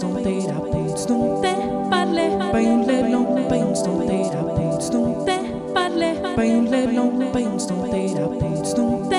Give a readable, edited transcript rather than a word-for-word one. Pas une lèvre longue, pas une sonde,